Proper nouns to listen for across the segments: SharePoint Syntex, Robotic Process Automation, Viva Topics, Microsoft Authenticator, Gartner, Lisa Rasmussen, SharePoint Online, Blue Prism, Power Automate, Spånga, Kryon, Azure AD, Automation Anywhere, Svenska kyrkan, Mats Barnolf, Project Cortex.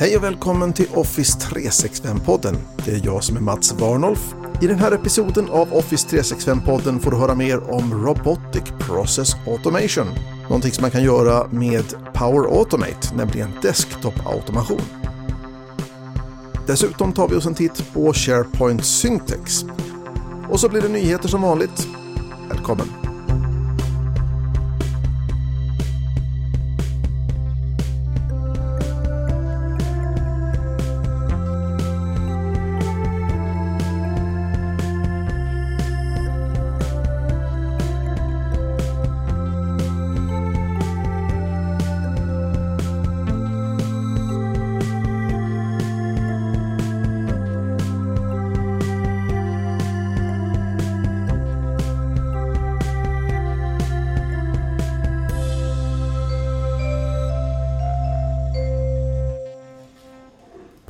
Hej och välkommen till Office 365-podden. Det är jag som är Mats Barnolf. I den här episoden av Office 365-podden får du höra mer om Robotic Process Automation. Någonting som man kan göra med Power Automate, nämligen desktop-automation. Dessutom tar vi oss en titt på SharePoint Syntex. Och så blir det nyheter som vanligt. Välkommen!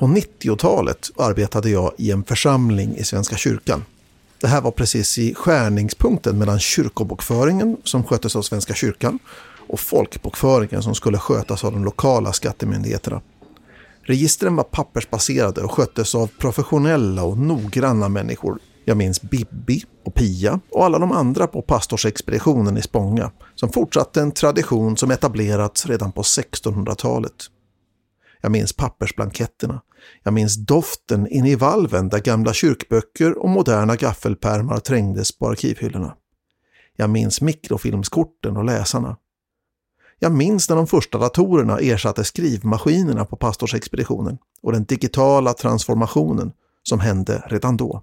På 90-talet arbetade jag i en församling i Svenska kyrkan. Det här var precis i skärningspunkten mellan kyrkobokföringen som sköttes av Svenska kyrkan och folkbokföringen som skulle skötas av de lokala skattemyndigheterna. Registren var pappersbaserade och sköttes av professionella och noggranna människor. Jag minns Bibbi och Pia och alla de andra på pastorsexpeditionen i Spånga som fortsatte en tradition som etablerats redan på 1600-talet. Jag minns pappersblanketterna. Jag minns doften in i valven där gamla kyrkböcker och moderna gaffelpärmar trängdes på arkivhyllorna. Jag minns mikrofilmskorten och läsarna. Jag minns när de första datorerna ersatte skrivmaskinerna på pastorsexpeditionen och den digitala transformationen som hände redan då.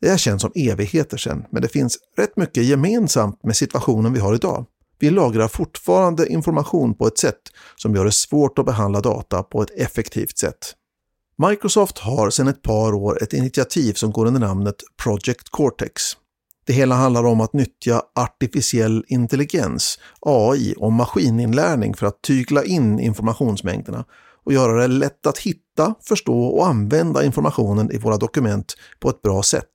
Det här känns som evigheter sedan, men det finns rätt mycket gemensamt med situationen vi har idag. Vi lagrar fortfarande information på ett sätt som gör det svårt att behandla data på ett effektivt sätt. Microsoft har sedan ett par år ett initiativ som går under namnet Project Cortex. Det hela handlar om att nyttja artificiell intelligens, AI och maskininlärning för att tygla in informationsmängderna och göra det lätt att hitta, förstå och använda informationen i våra dokument på ett bra sätt.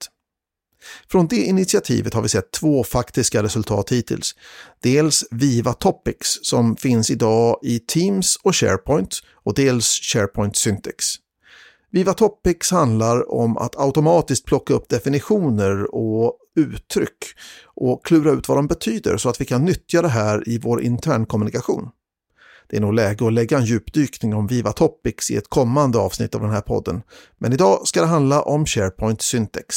Från det initiativet har vi sett två faktiska resultat hittills. Dels Viva Topics som finns idag i Teams och SharePoint och dels SharePoint Syntex. Viva Topics handlar om att automatiskt plocka upp definitioner och uttryck och klura ut vad de betyder så att vi kan nyttja det här i vår internkommunikation. Det är nog läge att lägga en djupdykning om Viva Topics i ett kommande avsnitt av den här podden. Men idag ska det handla om SharePoint Syntex.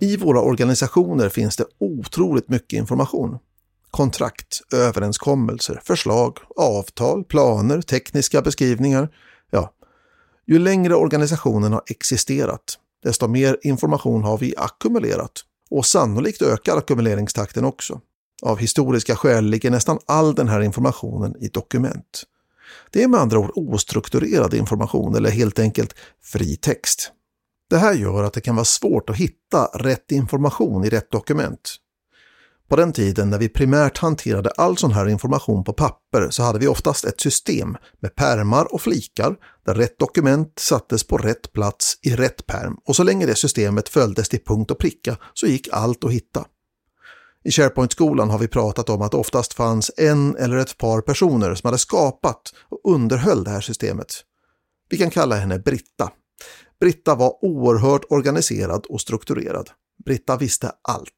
I våra organisationer finns det otroligt mycket information. Kontrakt, överenskommelser, förslag, avtal, planer, tekniska beskrivningar. Ja, ju längre organisationen har existerat, desto mer information har vi ackumulerat. Och sannolikt ökar ackumuleringstakten också. Av historiska skäl ligger nästan all den här informationen i dokument. Det är med andra ord ostrukturerad information eller helt enkelt fri text. Det här gör att det kan vara svårt att hitta rätt information i rätt dokument. På den tiden när vi primärt hanterade all sån här information på papper så hade vi oftast ett system med pärmar och flikar där rätt dokument sattes på rätt plats i rätt pärm och så länge det systemet följdes till punkt och pricka så gick allt att hitta. I SharePoint-skolan har vi pratat om att oftast fanns en eller ett par personer som hade skapat och underhöll det här systemet. Vi kan kalla henne Britta. Britta var oerhört organiserad och strukturerad. Britta visste allt.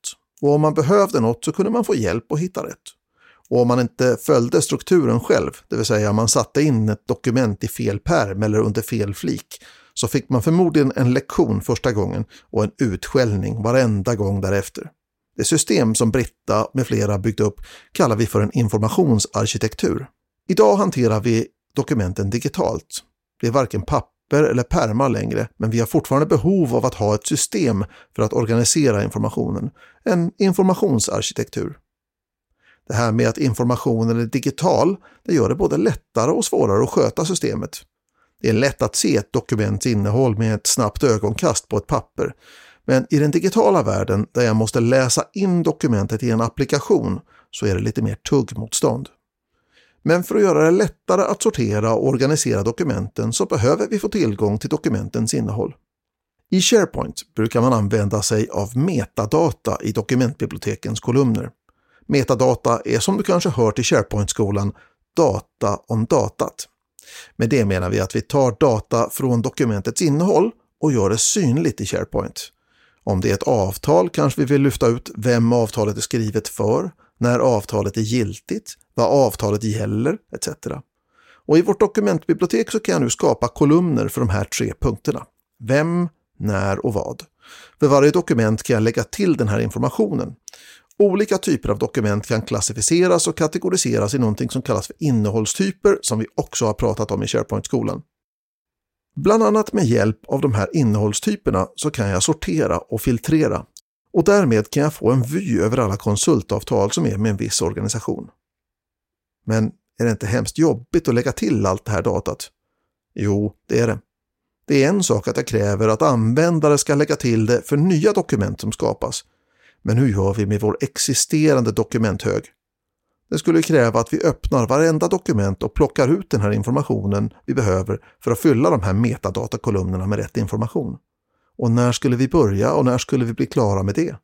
Och om man behövde något så kunde man få hjälp att hitta rätt. Och om man inte följde strukturen själv, det vill säga man satte in ett dokument i fel pärm eller under fel flik, så fick man förmodligen en lektion första gången och en utskällning varenda gång därefter. Det system som Britta med flera byggt upp kallar vi för en informationsarkitektur. Idag hanterar vi dokumenten digitalt. Det är varken papper eller pärmar längre, men vi har fortfarande behov av att ha ett system för att organisera informationen. En informationsarkitektur. Det här med att informationen är digital, det gör det både lättare och svårare att sköta systemet. Det är lätt att se ett dokuments innehåll med ett snabbt ögonkast på ett papper. Men i den digitala världen där jag måste läsa in dokumentet i en applikation så är det lite mer tuggmotstånd. Men för att göra det lättare att sortera och organisera dokumenten så behöver vi få tillgång till dokumentens innehåll. I SharePoint brukar man använda sig av metadata i dokumentbibliotekens kolumner. Metadata är, som du kanske hört i SharePoint-skolan, data om datat. Med det menar vi att vi tar data från dokumentets innehåll och gör det synligt i SharePoint. Om det är ett avtal kanske vi vill lyfta ut vem avtalet är skrivet för, när avtalet är giltigt, vad avtalet gäller, etc. Och i vårt dokumentbibliotek så kan jag nu skapa kolumner för de här tre punkterna. Vem, när och vad. För varje dokument kan jag lägga till den här informationen. Olika typer av dokument kan klassificeras och kategoriseras i någonting som kallas för innehållstyper, som vi också har pratat om i SharePoint-skolan. Bland annat med hjälp av de här innehållstyperna så kan jag sortera och filtrera. Och därmed kan jag få en vy över alla konsultavtal som är med en viss organisation. Men är det inte hemskt jobbigt att lägga till allt det här datat? Jo, det är det. Det är en sak att jag kräver att användare ska lägga till det för nya dokument som skapas. Men hur gör vi med vår existerande dokumenthög? Det skulle kräva att vi öppnar varenda dokument och plockar ut den här informationen vi behöver för att fylla de här metadatakolumnerna med rätt information. Och när skulle vi börja och när skulle vi bli klara med det?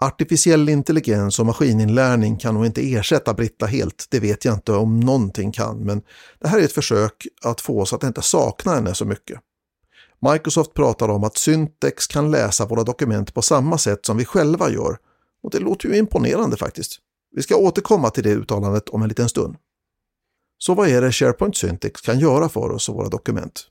Artificiell intelligens och maskininlärning kan nog inte ersätta Britta helt, det vet jag inte om någonting kan, men det här är ett försök att få oss att inte sakna henne så mycket. Microsoft pratar om att Syntex kan läsa våra dokument på samma sätt som vi själva gör, och det låter ju imponerande faktiskt. Vi ska återkomma till det uttalandet om en liten stund. Så vad är det SharePoint Syntex kan göra för oss och våra dokument?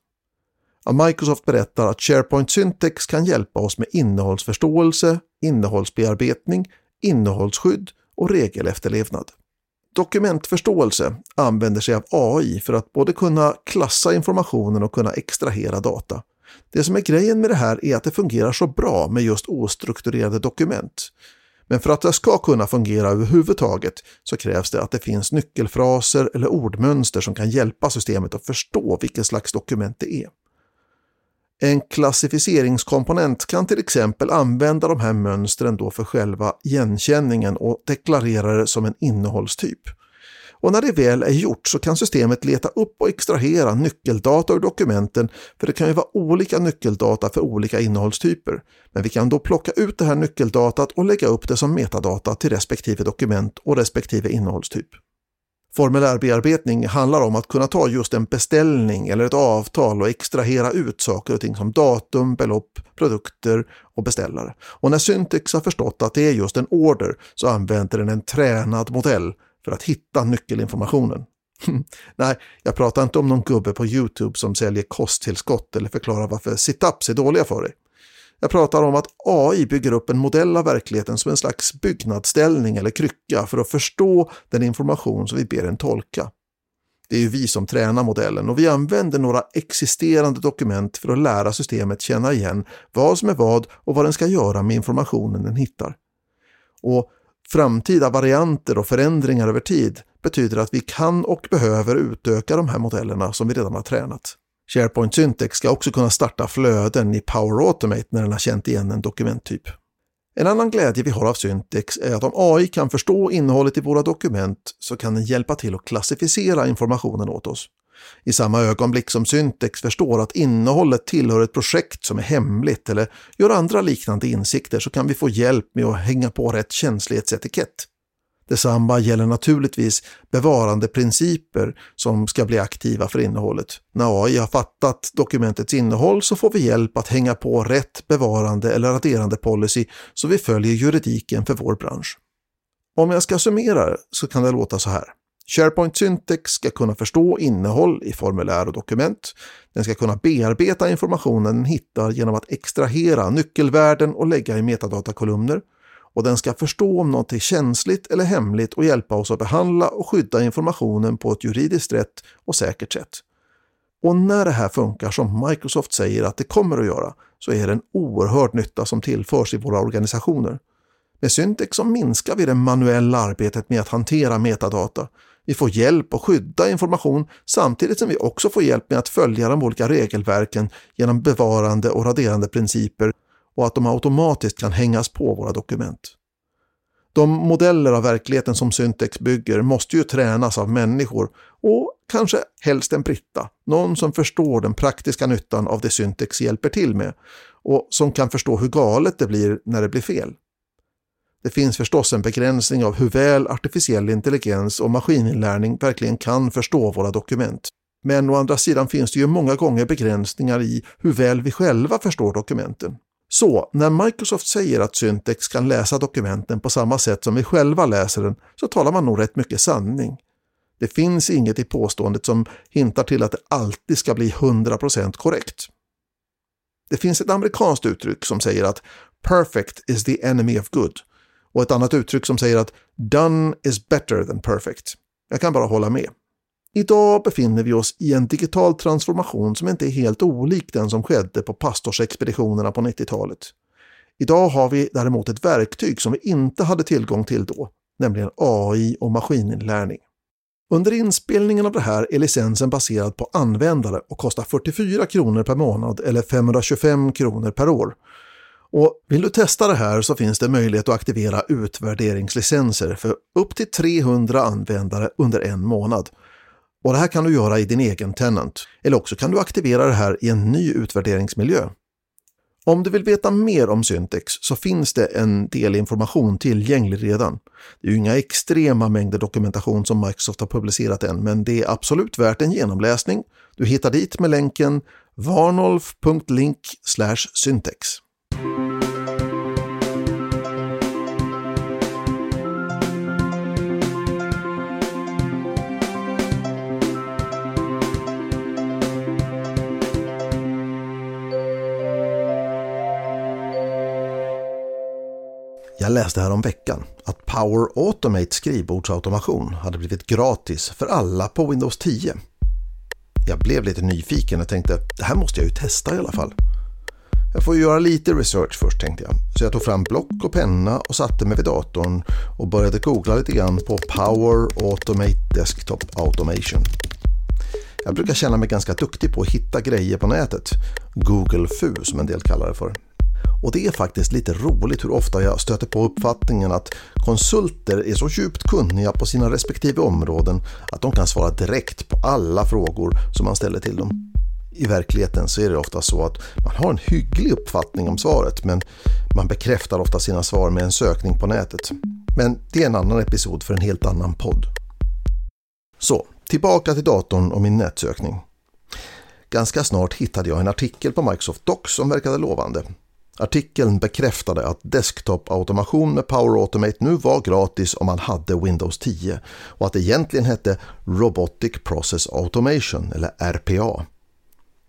Microsoft berättar att SharePoint Syntex kan hjälpa oss med innehållsförståelse, innehållsbearbetning, innehållsskydd och regelefterlevnad. Dokumentförståelse använder sig av AI för att både kunna klassa informationen och kunna extrahera data. Det som är grejen med det här är att det fungerar så bra med just ostrukturerade dokument. Men för att det ska kunna fungera överhuvudtaget så krävs det att det finns nyckelfraser eller ordmönster som kan hjälpa systemet att förstå vilken slags dokument det är. En klassificeringskomponent kan till exempel använda de här mönstren då för själva igenkänningen och deklarera det som en innehållstyp. Och när det väl är gjort så kan systemet leta upp och extrahera nyckeldata ur dokumenten, för det kan ju vara olika nyckeldata för olika innehållstyper. Men vi kan då plocka ut det här nyckeldatat och lägga upp det som metadata till respektive dokument och respektive innehållstyp. Formulärbearbetning handlar om att kunna ta just en beställning eller ett avtal och extrahera ut saker och ting som datum, belopp, produkter och beställare. Och när Syntex har förstått att det är just en order så använder den en tränad modell för att hitta nyckelinformationen. Nej, jag pratar inte om någon gubbe på YouTube som säljer kosttillskott eller förklarar varför sit-ups är dåliga för dig. Jag pratar om att AI bygger upp en modell av verkligheten som en slags byggnadsställning eller krycka för att förstå den information som vi ber den tolka. Det är ju vi som tränar modellen och vi använder några existerande dokument för att lära systemet känna igen vad som är vad och vad den ska göra med informationen den hittar. Och framtida varianter och förändringar över tid betyder att vi kan och behöver utöka de här modellerna som vi redan har tränat. SharePoint Syntex ska också kunna starta flöden i Power Automate när den har känt igen en dokumenttyp. En annan glädje vi har av Syntex är att om AI kan förstå innehållet i våra dokument så kan den hjälpa till att klassificera informationen åt oss. I samma ögonblick som Syntex förstår att innehållet tillhör ett projekt som är hemligt eller gör andra liknande insikter så kan vi få hjälp med att hänga på rätt känslighetsetikett. Detsamma gäller naturligtvis bevarandeprinciper som ska bli aktiva för innehållet. När AI har fattat dokumentets innehåll så får vi hjälp att hänga på rätt bevarande eller raderande policy så vi följer juridiken för vår bransch. Om jag ska summera så kan det låta så här. SharePoint Syntex ska kunna förstå innehåll i formulär och dokument. Den ska kunna bearbeta informationen den hittar genom att extrahera nyckelvärden och lägga i metadatakolumner. Och den ska förstå om något är känsligt eller hemligt och hjälpa oss att behandla och skydda informationen på ett juridiskt rätt och säkert sätt. Och när det här funkar som Microsoft säger att det kommer att göra så är det en oerhörd nytta som tillförs i våra organisationer. Med Syntex så minskar vi det manuella arbetet med att hantera metadata. Vi får hjälp att skydda information samtidigt som vi också får hjälp med att följa de olika regelverken genom bevarande och raderande principer och att de automatiskt kan hängas på våra dokument. De modeller av verkligheten som Syntex bygger måste ju tränas av människor och kanske helst en Britta, någon som förstår den praktiska nyttan av det Syntex hjälper till med och som kan förstå hur galet det blir när det blir fel. Det finns förstås en begränsning av hur väl artificiell intelligens och maskininlärning verkligen kan förstå våra dokument. Men å andra sidan finns det ju många gånger begränsningar i hur väl vi själva förstår dokumenten. Så när Microsoft säger att Syntex kan läsa dokumenten på samma sätt som vi själva läser den, så talar man nog rätt mycket sanning. Det finns inget i påståendet som hintar till att det alltid ska bli 100% korrekt. Det finns ett amerikanskt uttryck som säger att perfect is the enemy of good och ett annat uttryck som säger att done is better than perfect. Jag kan bara hålla med. Idag befinner vi oss i en digital transformation som inte är helt olik den som skedde på pastorsexpeditionerna på 90-talet. Idag har vi däremot ett verktyg som vi inte hade tillgång till då, nämligen AI och maskininlärning. Under inspelningen av det här är licensen baserad på användare och kostar 44 kronor per månad eller 525 kronor per år. Och vill du testa det här så finns det möjlighet att aktivera utvärderingslicenser för upp till 300 användare under en månad. Och det här kan du göra i din egen tenant, eller också kan du aktivera det här i en ny utvärderingsmiljö. Om du vill veta mer om Syntex så finns det en del information tillgänglig redan. Det är ju inga extrema mängder dokumentation som Microsoft har publicerat än, men det är absolut värt en genomläsning. Du hittar dit med länken varnolf.link/syntex. Jag läste här om veckan att Power Automate skrivbordsautomation hade blivit gratis för alla på Windows 10. Jag blev lite nyfiken och tänkte, det här måste jag ju testa i alla fall. Jag får göra lite research först, tänkte jag. Så jag tog fram block och penna och satte mig vid datorn och började googla lite grann på Power Automate Desktop Automation. Jag brukar känna mig ganska duktig på att hitta grejer på nätet. Google FU som en del kallar det för. Och det är faktiskt lite roligt hur ofta jag stöter på uppfattningen att konsulter är så djupt kunniga på sina respektive områden att de kan svara direkt på alla frågor som man ställer till dem. I verkligheten så är det ofta så att man har en hygglig uppfattning om svaret, men man bekräftar ofta sina svar med en sökning på nätet. Men det är en annan episod för en helt annan podd. Så, tillbaka till datorn och min nätsökning. Ganska snart hittade jag en artikel på Microsoft Docs som verkade lovande. Artikeln bekräftade att desktop-automation med Power Automate nu var gratis om man hade Windows 10 och att det egentligen hette Robotic Process Automation eller RPA.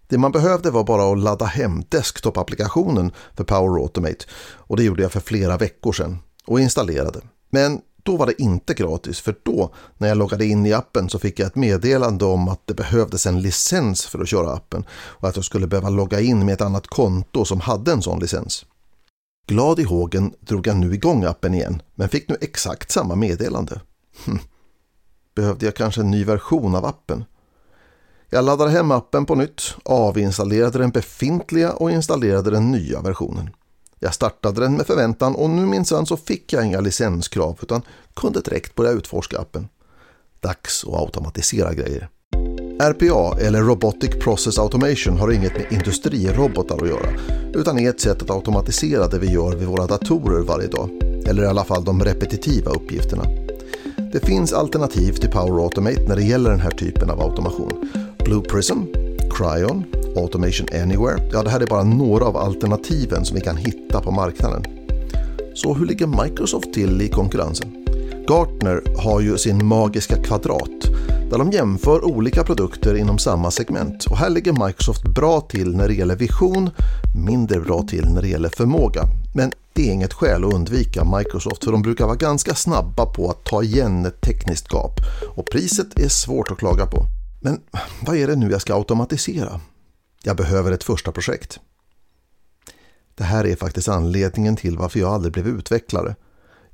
Det man behövde var bara att ladda hem desktop-applikationen för Power Automate, och det gjorde jag för flera veckor sedan och installerade. Men då var det inte gratis, för då när jag loggade in i appen så fick jag ett meddelande om att det behövdes en licens för att köra appen och att jag skulle behöva logga in med ett annat konto som hade en sån licens. Glad i hågen drog jag nu igång appen igen, men fick nu exakt samma meddelande. Behövde jag kanske en ny version av appen? Jag laddade hem appen på nytt, avinstallerade den befintliga och installerade den nya versionen. Jag startade den med förväntan och nu minsann så fick jag inga licenskrav utan kunde direkt börja utforska appen. Dags att automatisera grejer. RPA eller Robotic Process Automation har inget med industrirobotar att göra utan är ett sätt att automatisera det vi gör vid våra datorer varje dag, eller i alla fall de repetitiva uppgifterna. Det finns alternativ till Power Automate när det gäller den här typen av automation. Blue Prism, Kryon, Automation Anywhere. Ja, det här är bara några av alternativen som vi kan hitta på marknaden. Så hur ligger Microsoft till i konkurrensen? Gartner har ju sin magiska kvadrat där de jämför olika produkter inom samma segment, och här ligger Microsoft bra till när det gäller vision, mindre bra till när det gäller förmåga. Men det är inget skäl att undvika Microsoft, för de brukar vara ganska snabba på att ta igen ett tekniskt gap och priset är svårt att klaga på. Men vad är det nu jag ska automatisera? Jag behöver ett första projekt. Det här är faktiskt anledningen till varför jag aldrig blev utvecklare.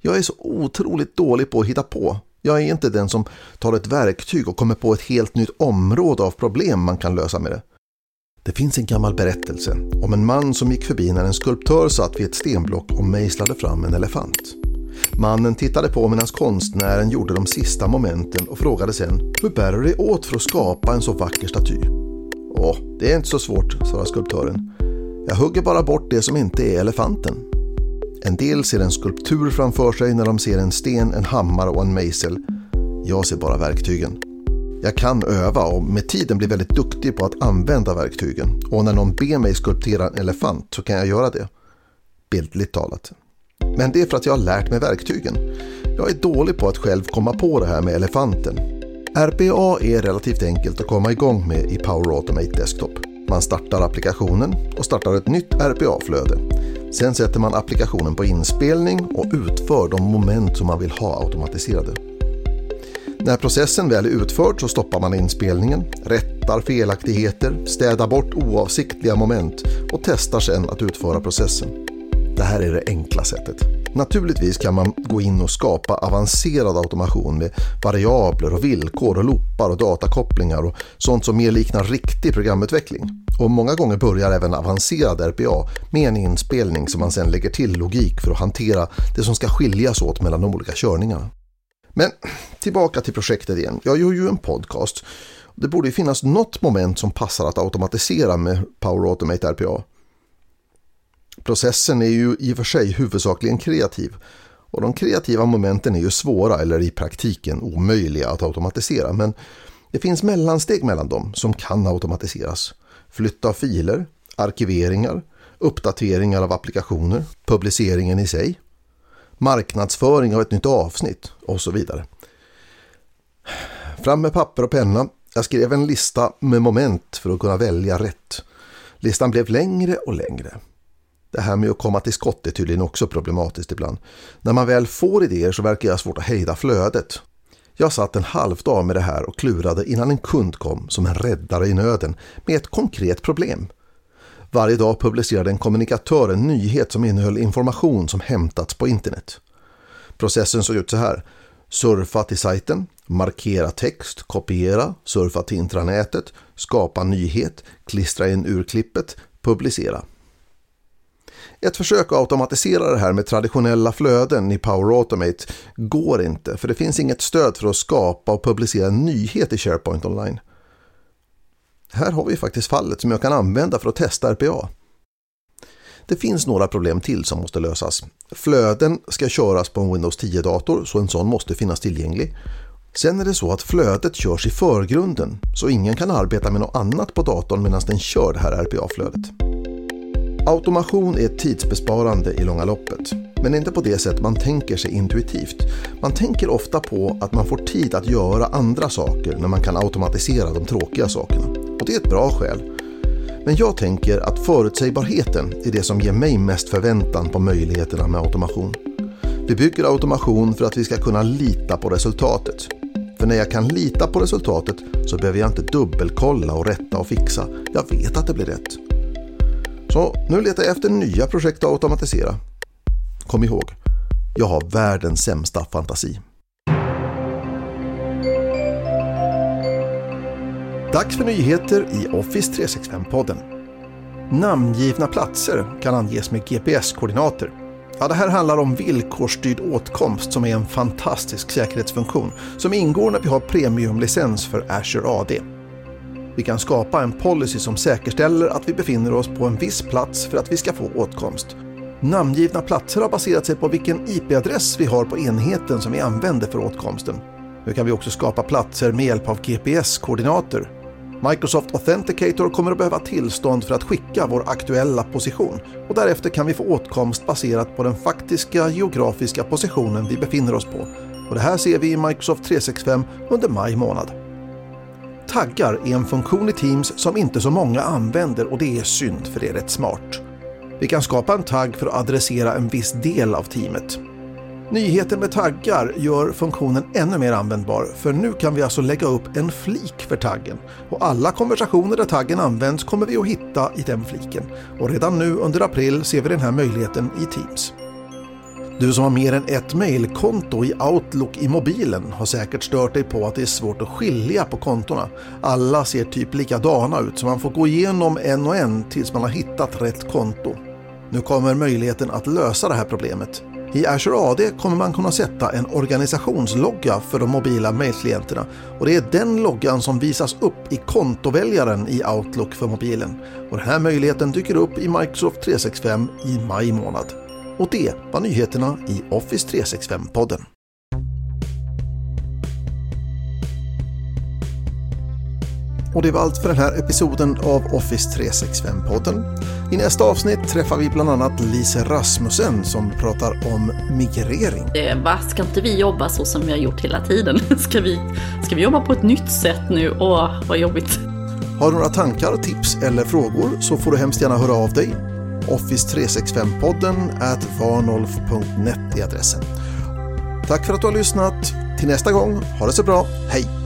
Jag är så otroligt dålig på att hitta på. Jag är inte den som tar ett verktyg och kommer på ett helt nytt område av problem man kan lösa med det. Det finns en gammal berättelse om en man som gick förbi när en skulptör satt vid ett stenblock och mejslade fram en elefant. Mannen tittade på medan konstnären gjorde de sista momenten och frågade sen: hur bär du dig åt för att skapa en så vacker staty? Det är inte så svårt, sa skulptören. Jag hugger bara bort det som inte är elefanten. En del ser en skulptur framför sig när de ser en sten, en hammare och en mejsel. Jag ser bara verktygen. Jag kan öva och med tiden bli väldigt duktig på att använda verktygen. Och när någon ber mig skulptera en elefant så kan jag göra det. Bildligt talat. Men det är för att jag har lärt mig verktygen. Jag är dålig på att själv komma på det här med elefanten. RPA är relativt enkelt att komma igång med i Power Automate Desktop. Man startar applikationen och startar ett nytt RPA-flöde. Sen sätter man applikationen på inspelning och utför de moment som man vill ha automatiserade. När processen väl är utförd så stoppar man inspelningen, rättar felaktigheter, städar bort oavsiktliga moment och testar sedan att utföra processen. Det här är det enkla sättet. Naturligtvis kan man gå in och skapa avancerad automation med variabler och villkor och loopar och datakopplingar och sånt som mer liknar riktig programutveckling. Och många gånger börjar även avancerad RPA med en inspelning som man sedan lägger till logik för att hantera det som ska skiljas åt mellan de olika körningarna. Men tillbaka till projektet igen. Jag gör ju en podcast. Det borde ju finnas något moment som passar att automatisera med Power Automate RPA. Processen är ju i och för sig huvudsakligen kreativ och de kreativa momenten är ju svåra eller i praktiken omöjliga att automatisera, men det finns mellansteg mellan dem som kan automatiseras. Flytta filer, arkiveringar, uppdateringar av applikationer, publiceringen i sig, marknadsföring av ett nytt avsnitt och så vidare. Fram med papper och penna. Jag skrev en lista med moment för att kunna välja rätt. Listan blev längre och längre. Det här med att komma till skott är tydligen också problematiskt ibland. När man väl får idéer så verkar jag svårt att hejda flödet. Jag satt en halv dag med det här och klurade innan en kund kom som en räddare i nöden med ett konkret problem. Varje dag publicerade en kommunikatör en nyhet som innehöll information som hämtats på internet. Processen såg ut så här. Surfa till sajten, markera text, kopiera, surfa till intranätet, skapa nyhet, klistra in urklippet, publicera. Ett försök att automatisera det här med traditionella flöden i Power Automate går inte, för det finns inget stöd för att skapa och publicera en nyhet i SharePoint Online. Här har vi faktiskt fallet som jag kan använda för att testa RPA. Det finns några problem till som måste lösas. Flöden ska köras på en Windows 10-dator, så en sån måste finnas tillgänglig. Sen är det så att flödet körs i förgrunden, så ingen kan arbeta med något annat på datorn medan den kör det här RPA-flödet. Automation är tidsbesparande i långa loppet, men inte på det sätt man tänker sig intuitivt. Man tänker ofta på att man får tid att göra andra saker när man kan automatisera de tråkiga sakerna. Och det är ett bra skäl. Men jag tänker att förutsägbarheten är det som ger mig mest förväntan på möjligheterna med automation. Vi bygger automation för att vi ska kunna lita på resultatet. För när jag kan lita på resultatet så behöver jag inte dubbelkolla och rätta och fixa. Jag vet att det blir rätt. Så nu letar jag efter nya projekt att automatisera. Kom ihåg, jag har världens sämsta fantasi. Dags för nyheter i Office 365-podden. Namngivna platser kan anges med GPS-koordinater. Ja, det här handlar om villkorsstyrd åtkomst som är en fantastisk säkerhetsfunktion som ingår när vi har premiumlicens för Azure AD. Vi kan skapa en policy som säkerställer att vi befinner oss på en viss plats för att vi ska få åtkomst. Namngivna platser har baserat sig på vilken IP-adress vi har på enheten som vi använder för åtkomsten. Nu kan vi också skapa platser med hjälp av GPS-koordinater. Microsoft Authenticator kommer att behöva tillstånd för att skicka vår aktuella position och därefter kan vi få åtkomst baserat på den faktiska geografiska positionen vi befinner oss på. Och det här ser vi i Microsoft 365 under maj månad. Taggar är en funktion i Teams som inte så många använder och det är synd för det är rätt smart. Vi kan skapa en tagg för att adressera en viss del av teamet. Nyheten med taggar gör funktionen ännu mer användbar för nu kan vi alltså lägga upp en flik för taggen och alla konversationer där taggen används kommer vi att hitta i den fliken och redan nu under april ser vi den här möjligheten i Teams. Du som har mer än ett mejlkonto i Outlook i mobilen har säkert stört dig på att det är svårt att skilja på kontorna. Alla ser typ likadana ut så man får gå igenom en och en tills man har hittat rätt konto. Nu kommer möjligheten att lösa det här problemet. I Azure AD kommer man kunna sätta en organisationslogga för de mobila mejlklienterna och det är den loggan som visas upp i kontoväljaren i Outlook för mobilen. Och den här möjligheten dyker upp i Microsoft 365 i maj månad. Och det var nyheterna i Office 365-podden. Och det var allt för den här episoden av Office 365-podden. I nästa avsnitt träffar vi bland annat Lisa Rasmussen som pratar om migrering. Vad ska inte vi jobba så som vi har gjort hela tiden? Ska vi jobba på ett nytt sätt nu? Åh, vad jobbigt. Har du några tankar, tips eller frågor så får du hemskt gärna höra av dig. office365podden@varnolf.net är adressen. Tack för att du har lyssnat. Till nästa gång, ha det så bra. Hej!